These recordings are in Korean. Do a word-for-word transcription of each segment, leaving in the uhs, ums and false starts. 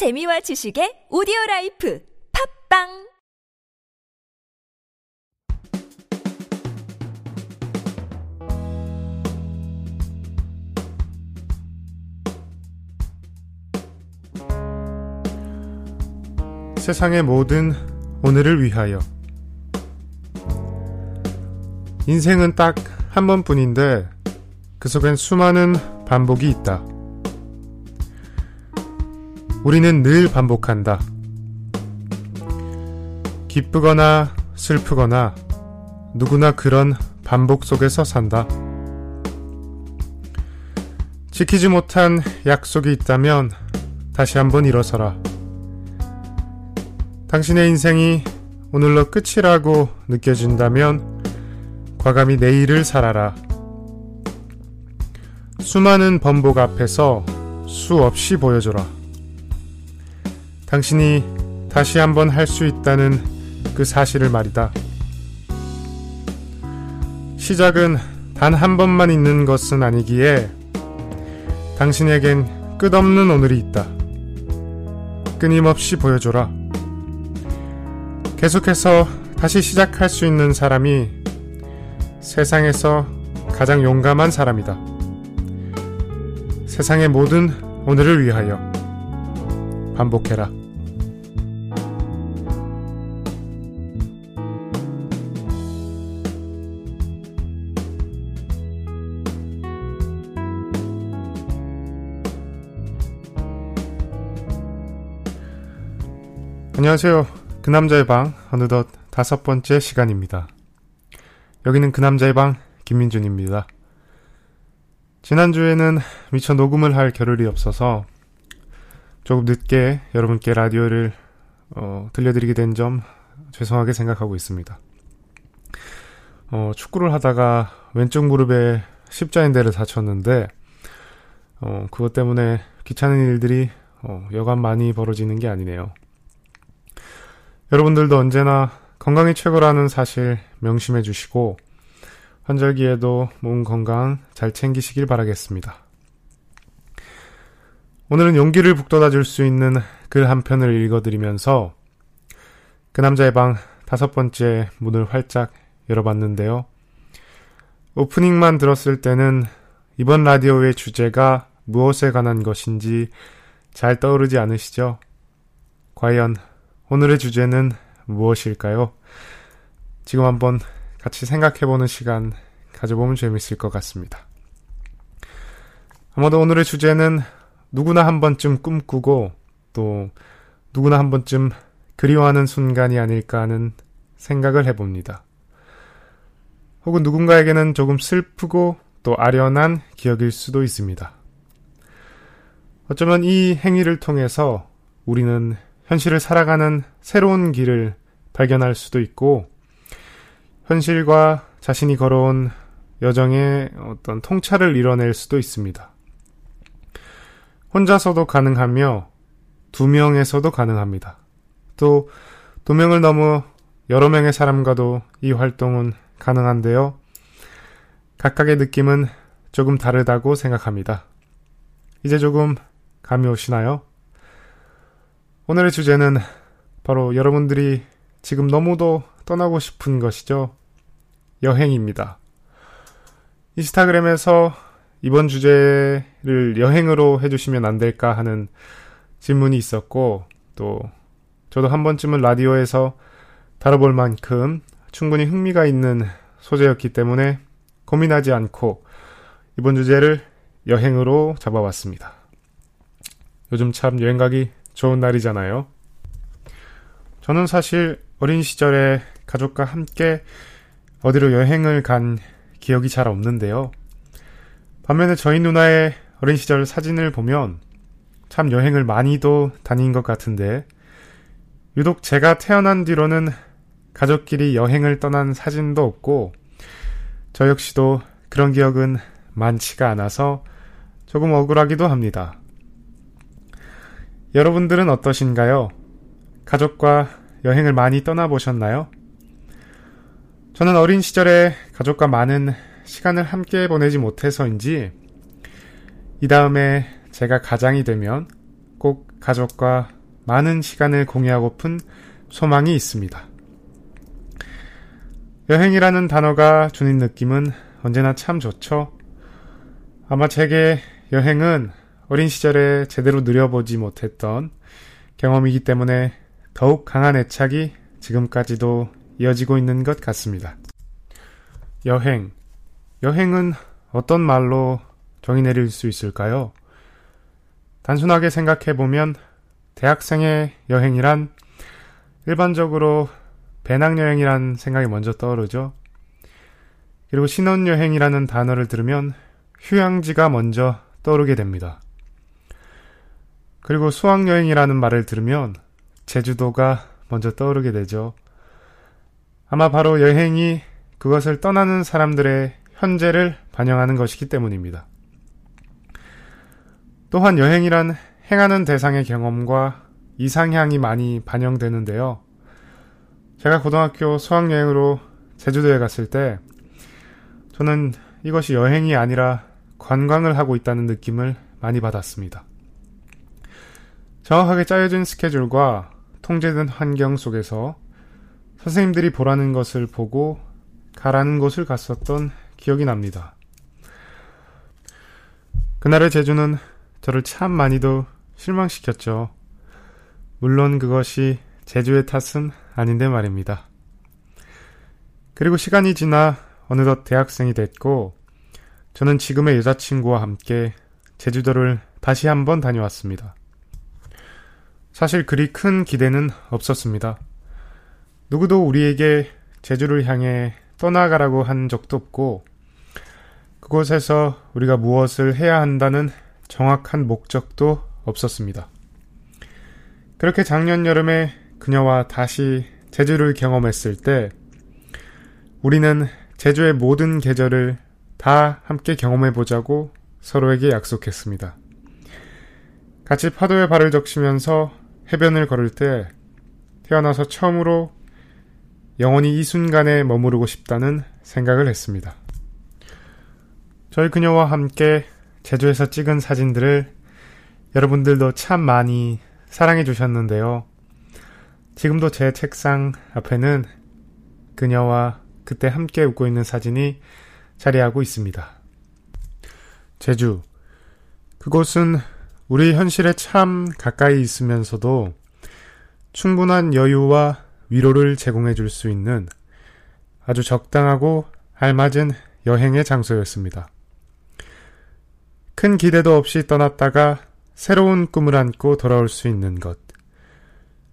재미와 지식의 오디오라이프 팟빵. 세상의 모든 오늘을 위하여. 인생은 딱 한 번뿐인데 그 속엔 수많은 반복이 있다. 우리는 늘 반복한다. 기쁘거나 슬프거나 누구나 그런 반복 속에서 산다. 지키지 못한 약속이 있다면 다시 한번 일어서라. 당신의 인생이 오늘로 끝이라고 느껴진다면 과감히 내일을 살아라. 수많은 번복 앞에서 수없이 보여줘라. 당신이 다시 한번 할 수 있다는 그 사실을 말이다. 시작은 단 한 번만 있는 것은 아니기에 당신에겐 끝없는 오늘이 있다. 끊임없이 보여줘라. 계속해서 다시 시작할 수 있는 사람이 세상에서 가장 용감한 사람이다. 세상의 모든 오늘을 위하여 반복해라. 안녕하세요. 그 남자의 방, 어느덧 다섯 번째 시간입니다. 여기는 그 남자의 방, 김민준입니다. 지난주에는 미처 녹음을 할 겨를이 없어서 조금 늦게 여러분께 라디오를 어, 들려드리게 된 점 죄송하게 생각하고 있습니다. 어, 축구를 하다가 왼쪽 무릎에 십자인대를 다쳤는데 어, 그것 때문에 귀찮은 일들이 어, 여간 많이 벌어지는 게 아니네요. 여러분들도 언제나 건강이 최고라는 사실 명심해 주시고 환절기에도 몸 건강 잘 챙기시길 바라겠습니다. 오늘은 용기를 북돋아 줄 수 있는 글 한 편을 읽어드리면서 그 남자의 방 다섯 번째 문을 활짝 열어봤는데요. 오프닝만 들었을 때는 이번 라디오의 주제가 무엇에 관한 것인지 잘 떠오르지 않으시죠? 과연 오늘의 주제는 무엇일까요? 지금 한번 같이 생각해보는 시간 가져보면 재밌을 것 같습니다. 아마도 오늘의 주제는 누구나 한 번쯤 꿈꾸고 또 누구나 한 번쯤 그리워하는 순간이 아닐까 하는 생각을 해봅니다. 혹은 누군가에게는 조금 슬프고 또 아련한 기억일 수도 있습니다. 어쩌면 이 행위를 통해서 우리는 현실을 살아가는 새로운 길을 발견할 수도 있고 현실과 자신이 걸어온 여정의 어떤 통찰을 이뤄낼 수도 있습니다. 혼자서도 가능하며 두 명에서도 가능합니다. 또 두 명을 넘어 여러 명의 사람과도 이 활동은 가능한데요. 각각의 느낌은 조금 다르다고 생각합니다. 이제 조금 감이 오시나요? 오늘의 주제는 바로 여러분들이 지금 너무도 떠나고 싶은 것이죠. 여행입니다. 인스타그램에서 이번 주제를 여행으로 해주시면 안 될까 하는 질문이 있었고 또 저도 한 번쯤은 라디오에서 다뤄볼 만큼 충분히 흥미가 있는 소재였기 때문에 고민하지 않고 이번 주제를 여행으로 잡아봤습니다. 요즘 참 여행 가기 좋은 날이잖아요. 저는 사실 어린 시절에 가족과 함께 어디로 여행을 간 기억이 잘 없는데요. 반면에 저희 누나의 어린 시절 사진을 보면 참 여행을 많이도 다닌 것 같은데 유독 제가 태어난 뒤로는 가족끼리 여행을 떠난 사진도 없고 저 역시도 그런 기억은 많지가 않아서 조금 억울하기도 합니다. 여러분들은 어떠신가요? 가족과 여행을 많이 떠나보셨나요? 저는 어린 시절에 가족과 많은 시간을 함께 보내지 못해서인지 이 다음에 제가 가장이 되면 꼭 가족과 많은 시간을 공유하고픈 소망이 있습니다. 여행이라는 단어가 주는 느낌은 언제나 참 좋죠. 아마 제게 여행은 어린 시절에 제대로 누려보지 못했던 경험이기 때문에 더욱 강한 애착이 지금까지도 이어지고 있는 것 같습니다. 여행. 여행은 어떤 말로 정의 내릴 수 있을까요? 단순하게 생각해보면 대학생의 여행이란 일반적으로 배낭여행이란 생각이 먼저 떠오르죠. 그리고 신혼여행이라는 단어를 들으면 휴양지가 먼저 떠오르게 됩니다. 그리고 수학여행이라는 말을 들으면 제주도가 먼저 떠오르게 되죠. 아마 바로 여행이 그것을 떠나는 사람들의 현재를 반영하는 것이기 때문입니다. 또한 여행이란 행하는 대상의 경험과 이상향이 많이 반영되는데요. 제가 고등학교 수학여행으로 제주도에 갔을 때 저는 이것이 여행이 아니라 관광을 하고 있다는 느낌을 많이 받았습니다. 정확하게 짜여진 스케줄과 통제된 환경 속에서 선생님들이 보라는 것을 보고 가라는 곳을 갔었던 기억이 납니다. 그날의 제주는 저를 참 많이도 실망시켰죠. 물론 그것이 제주의 탓은 아닌데 말입니다. 그리고 시간이 지나 어느덧 대학생이 됐고 저는 지금의 여자친구와 함께 제주도를 다시 한번 다녀왔습니다. 사실 그리 큰 기대는 없었습니다. 누구도 우리에게 제주를 향해 떠나가라고 한 적도 없고 그곳에서 우리가 무엇을 해야 한다는 정확한 목적도 없었습니다. 그렇게 작년 여름에 그녀와 다시 제주를 경험했을 때 우리는 제주의 모든 계절을 다 함께 경험해보자고 서로에게 약속했습니다. 같이 파도에 발을 적시면서 해변을 걸을 때 태어나서 처음으로 영원히 이 순간에 머무르고 싶다는 생각을 했습니다. 저희 그녀와 함께 제주에서 찍은 사진들을 여러분들도 참 많이 사랑해 주셨는데요. 지금도 제 책상 앞에는 그녀와 그때 함께 웃고 있는 사진이 자리하고 있습니다. 제주. 그곳은 우리 현실에 참 가까이 있으면서도 충분한 여유와 위로를 제공해 줄 수 있는 아주 적당하고 알맞은 여행의 장소였습니다. 큰 기대도 없이 떠났다가 새로운 꿈을 안고 돌아올 수 있는 것.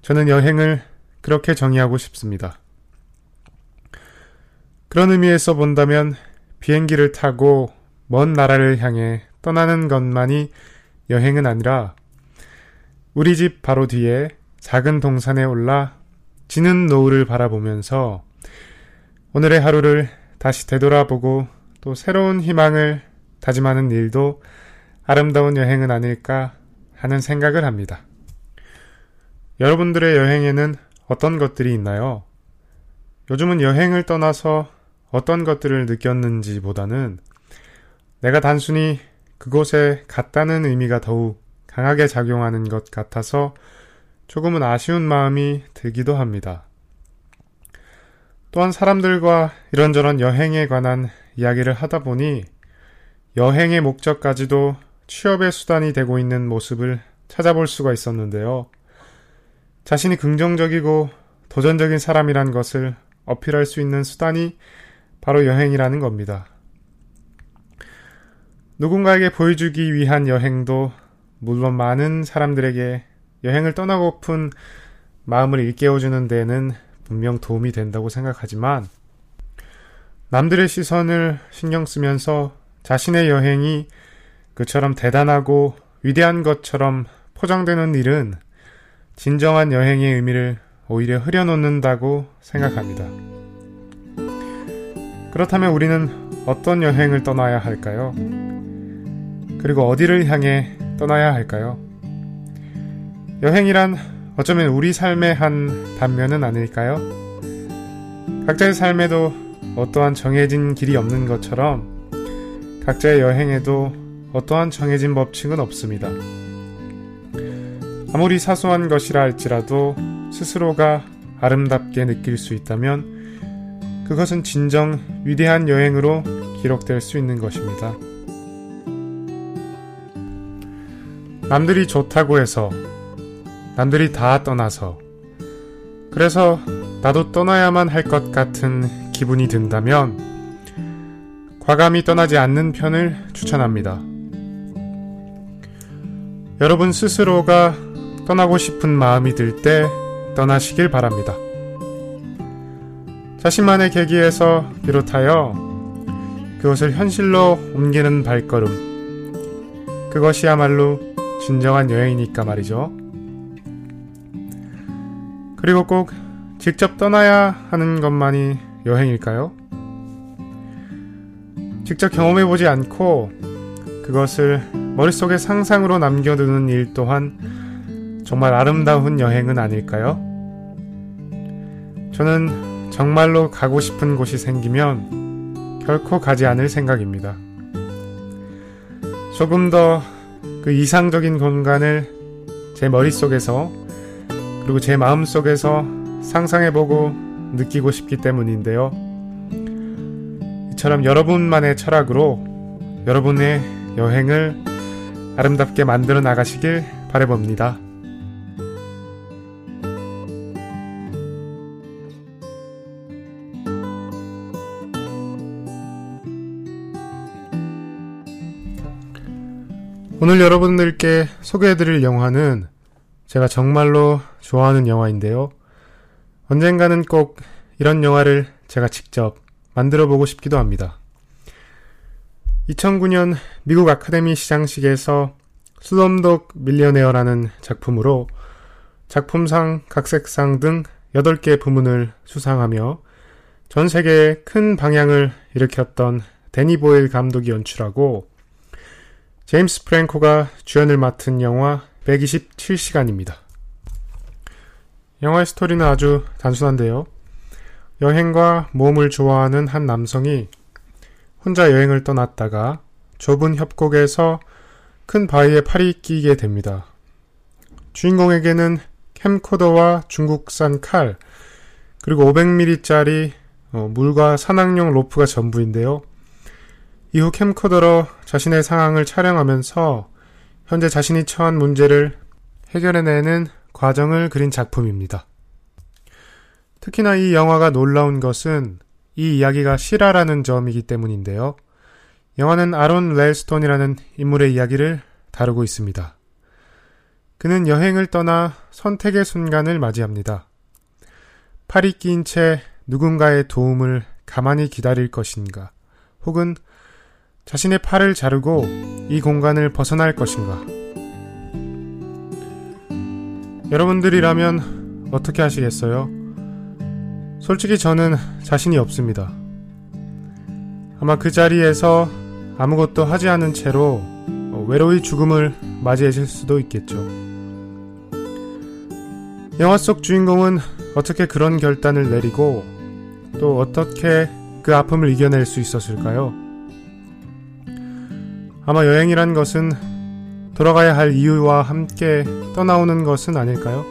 저는 여행을 그렇게 정의하고 싶습니다. 그런 의미에서 본다면 비행기를 타고 먼 나라를 향해 떠나는 것만이 여행은 아니라 우리 집 바로 뒤에 작은 동산에 올라 지는 노을을 바라보면서 오늘의 하루를 다시 되돌아보고 또 새로운 희망을 다짐하는 일도 아름다운 여행은 아닐까 하는 생각을 합니다. 여러분들의 여행에는 어떤 것들이 있나요? 요즘은 여행을 떠나서 어떤 것들을 느꼈는지 보다는 내가 단순히 그곳에 갔다는 의미가 더욱 강하게 작용하는 것 같아서 조금은 아쉬운 마음이 들기도 합니다. 또한 사람들과 이런저런 여행에 관한 이야기를 하다 보니 여행의 목적까지도 취업의 수단이 되고 있는 모습을 찾아볼 수가 있었는데요. 자신이 긍정적이고 도전적인 사람이란 것을 어필할 수 있는 수단이 바로 여행이라는 겁니다. 누군가에게 보여주기 위한 여행도 물론 많은 사람들에게 여행을 떠나고픈 마음을 일깨워주는 데에는 분명 도움이 된다고 생각하지만 남들의 시선을 신경 쓰면서 자신의 여행이 그처럼 대단하고 위대한 것처럼 포장되는 일은 진정한 여행의 의미를 오히려 흐려놓는다고 생각합니다. 그렇다면 우리는 어떤 여행을 떠나야 할까요? 그리고 어디를 향해 떠나야 할까요? 여행이란 어쩌면 우리 삶의 한 단면은 아닐까요? 각자의 삶에도 어떠한 정해진 길이 없는 것처럼 각자의 여행에도 어떠한 정해진 법칙은 없습니다. 아무리 사소한 것이라 할지라도 스스로가 아름답게 느낄 수 있다면 그것은 진정 위대한 여행으로 기록될 수 있는 것입니다. 남들이 좋다고 해서, 남들이 다 떠나서, 그래서 나도 떠나야만 할 것 같은 기분이 든다면 과감히 떠나지 않는 편을 추천합니다. 여러분 스스로가 떠나고 싶은 마음이 들 때 떠나시길 바랍니다. 자신만의 계기에서 비롯하여 그것을 현실로 옮기는 발걸음, 그것이야말로 진정한 여행이니까 말이죠. 그리고 꼭 직접 떠나야 하는 것만이 여행일까요? 직접 경험해보지 않고 그것을 머릿속에 상상으로 남겨두는 일 또한 정말 아름다운 여행은 아닐까요? 저는 정말로 가고 싶은 곳이 생기면 결코 가지 않을 생각입니다. 조금 더 그 이상적인 공간을 제 머릿속에서 그리고 제 마음속에서 상상해보고 느끼고 싶기 때문인데요. 이처럼 여러분만의 철학으로 여러분의 여행을 아름답게 만들어 나가시길 바라봅니다. 오늘 여러분들께 소개해드릴 영화는 제가 정말로 좋아하는 영화인데요. 언젠가는 꼭 이런 영화를 제가 직접 만들어보고 싶기도 합니다. 이천구 년 미국 아카데미 시상식에서 슬럼독 밀리어네어라는 작품으로 작품상, 각색상 등 여덟 개 부문을 수상하며 전 세계에 큰 방향을 일으켰던 데니 보일 감독이 연출하고 제임스 프랭코가 주연을 맡은 영화 백이십칠 시간입니다. 영화의 스토리는 아주 단순한데요. 여행과 모험을 좋아하는 한 남성이 혼자 여행을 떠났다가 좁은 협곡에서 큰 바위에 팔이 끼게 됩니다. 주인공에게는 캠코더와 중국산 칼, 그리고 오백 밀리미터짜리 물과 산악용 로프가 전부인데요. 이후 캠코더로 자신의 상황을 촬영하면서 현재 자신이 처한 문제를 해결해내는 과정을 그린 작품입니다. 특히나 이 영화가 놀라운 것은 이 이야기가 실화라는 점이기 때문인데요. 영화는 아론 렐스톤이라는 인물의 이야기를 다루고 있습니다. 그는 여행을 떠나 선택의 순간을 맞이합니다. 팔이 끼인 채 누군가의 도움을 가만히 기다릴 것인가, 혹은 자신의 팔을 자르고 이 공간을 벗어날 것인가. 여러분들이라면 어떻게 하시겠어요? 솔직히 저는 자신이 없습니다. 아마 그 자리에서 아무것도 하지 않은 채로 외로이 죽음을 맞이하실 수도 있겠죠. 영화 속 주인공은 어떻게 그런 결단을 내리고 또 어떻게 그 아픔을 이겨낼 수 있었을까요? 아마 여행이란 것은 돌아가야 할 이유와 함께 떠나오는 것은 아닐까요?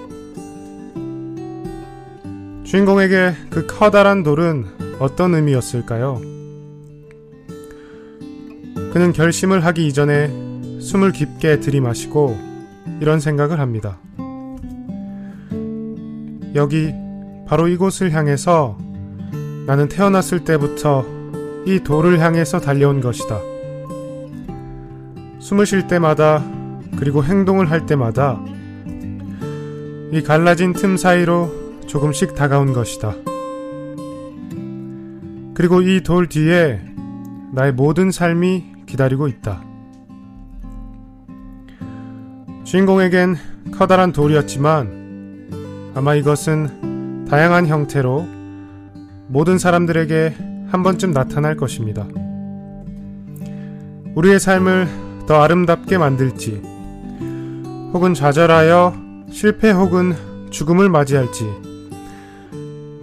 주인공에게 그 커다란 돌은 어떤 의미였을까요? 그는 결심을 하기 이전에 숨을 깊게 들이마시고 이런 생각을 합니다. 여기, 바로 이곳을 향해서 나는 태어났을 때부터 이 돌을 향해서 달려온 것이다. 숨을 쉴 때마다, 그리고 행동을 할 때마다 이 갈라진 틈 사이로 조금씩 다가온 것이다. 그리고 이 돌 뒤에 나의 모든 삶이 기다리고 있다. 주인공에겐 커다란 돌이었지만 아마 이것은 다양한 형태로 모든 사람들에게 한 번쯤 나타날 것입니다. 우리의 삶을 더 아름답게 만들지, 혹은 좌절하여 실패 혹은 죽음을 맞이할지,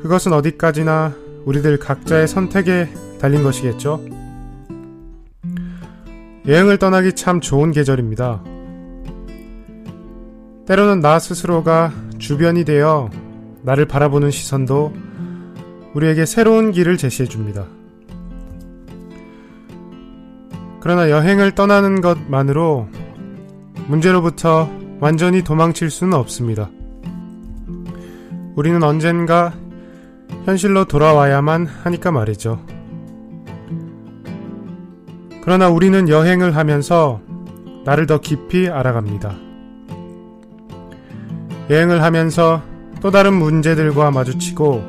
그것은 어디까지나 우리들 각자의 선택에 달린 것이겠죠. 여행을 떠나기 참 좋은 계절입니다. 때로는 나 스스로가 주변이 되어 나를 바라보는 시선도 우리에게 새로운 길을 제시해 줍니다. 그러나 여행을 떠나는 것만으로 문제로부터 완전히 도망칠 수는 없습니다. 우리는 언젠가 현실로 돌아와야만 하니까 말이죠. 그러나 우리는 여행을 하면서 나를 더 깊이 알아갑니다. 여행을 하면서 또 다른 문제들과 마주치고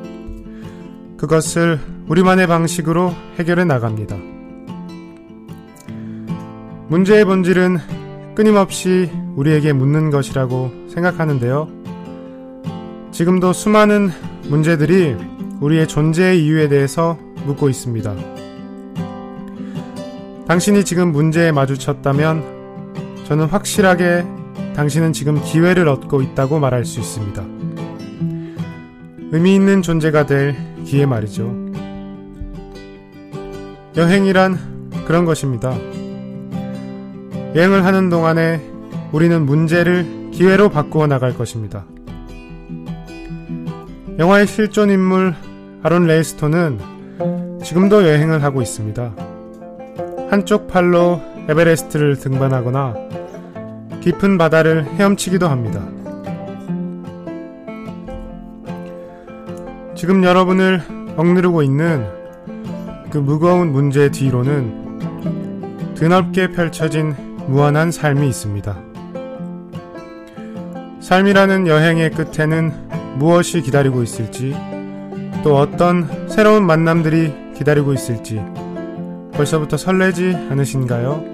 그것을 우리만의 방식으로 해결해 나갑니다. 문제의 본질은 끊임없이 우리에게 묻는 것이라고 생각하는데요. 지금도 수많은 문제들이 우리의 존재의 이유에 대해서 묻고 있습니다. 당신이 지금 문제에 마주쳤다면 저는 확실하게 당신은 지금 기회를 얻고 있다고 말할 수 있습니다. 의미 있는 존재가 될 기회 말이죠. 여행이란 그런 것입니다. 여행을 하는 동안에 우리는 문제를 기회로 바꾸어 나갈 것입니다. 영화의 실존 인물 아론 레이스톤은 지금도 여행을 하고 있습니다. 한쪽 팔로 에베레스트를 등반하거나 깊은 바다를 헤엄치기도 합니다. 지금 여러분을 억누르고 있는 그 무거운 문제 뒤로는 드넓게 펼쳐진 무한한 삶이 있습니다. 삶이라는 여행의 끝에는 무엇이 기다리고 있을지, 또 어떤 새로운 만남들이 기다리고 있을지 벌써부터 설레지 않으신가요?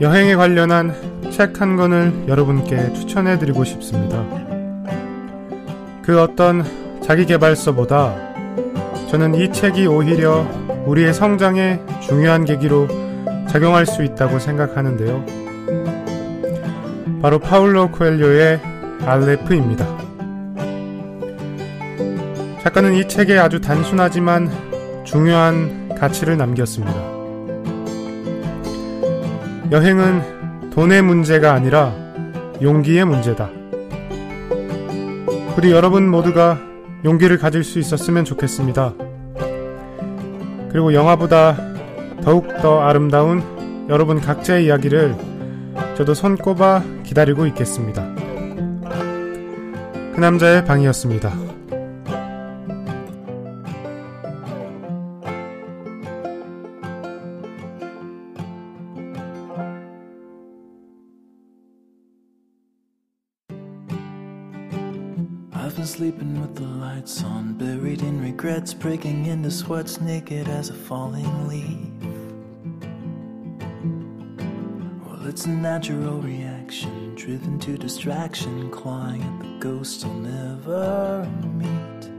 여행에 관련한 책 한 권을 여러분께 추천해드리고 싶습니다. 그 어떤 자기계발서보다 저는 이 책이 오히려 우리의 성장에 중요한 계기로 작용할 수 있다고 생각하는데요. 바로 파울로 코엘료의 알레프입니다. 작가는 이 책에 아주 단순하지만 중요한 가치를 남겼습니다. 여행은 돈의 문제가 아니라 용기의 문제다. 우리 여러분 모두가 용기를 가질 수 있었으면 좋겠습니다. 그리고 영화보다 더욱더 아름다운 여러분 각자의 이야기를 저도 손꼽아 기다리고 있겠습니다. 그 남자의 방이었습니다. Sleeping with the lights on, buried in regrets, breaking into sweats, naked as a falling leaf. Well, it's a natural reaction, driven to distraction, clawing at the ghosts I'll never meet.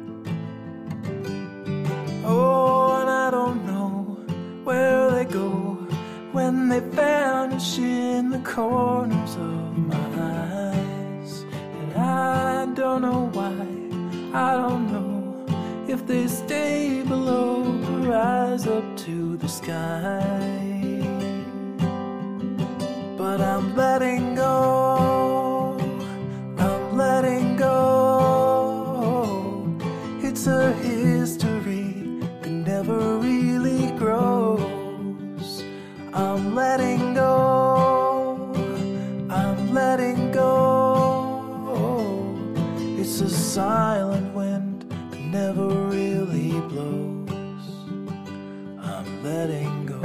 Oh, and I don't know where they go when they vanish in the corners of my eyes. I don't know why, I don't know if they stay below or rise up to the sky. But I'm letting go, I'm letting go. It's a history that never really grows. I'm letting go, I'm letting go. It's a silent wind that never really blows. I'm letting go.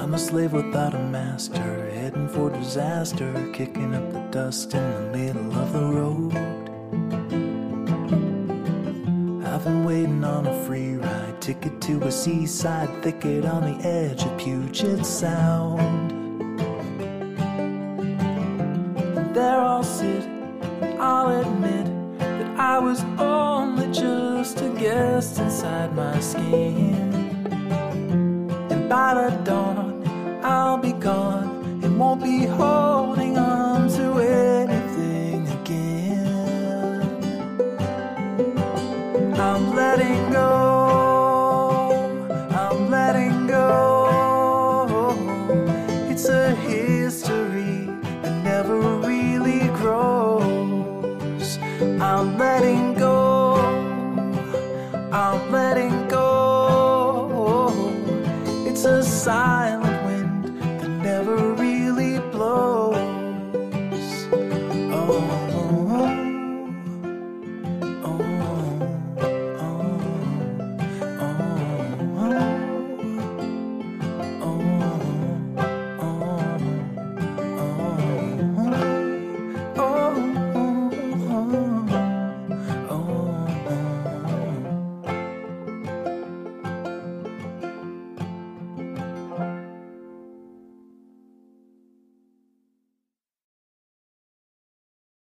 I'm a slave without a master, heading for disaster, kicking up the dust in the middle of the road. I've been waiting on a free ride ticket to a seaside thicket on the edge of Puget Sound. And there I'll sit, and I'll admit that I was only just a guest inside my skin. And by the dawn, I'll be gone and won't be holding on to anything again. I'm letting go, I'm letting go. It's a history that never really grows. I'm letting go, I'm letting go. It's a silence.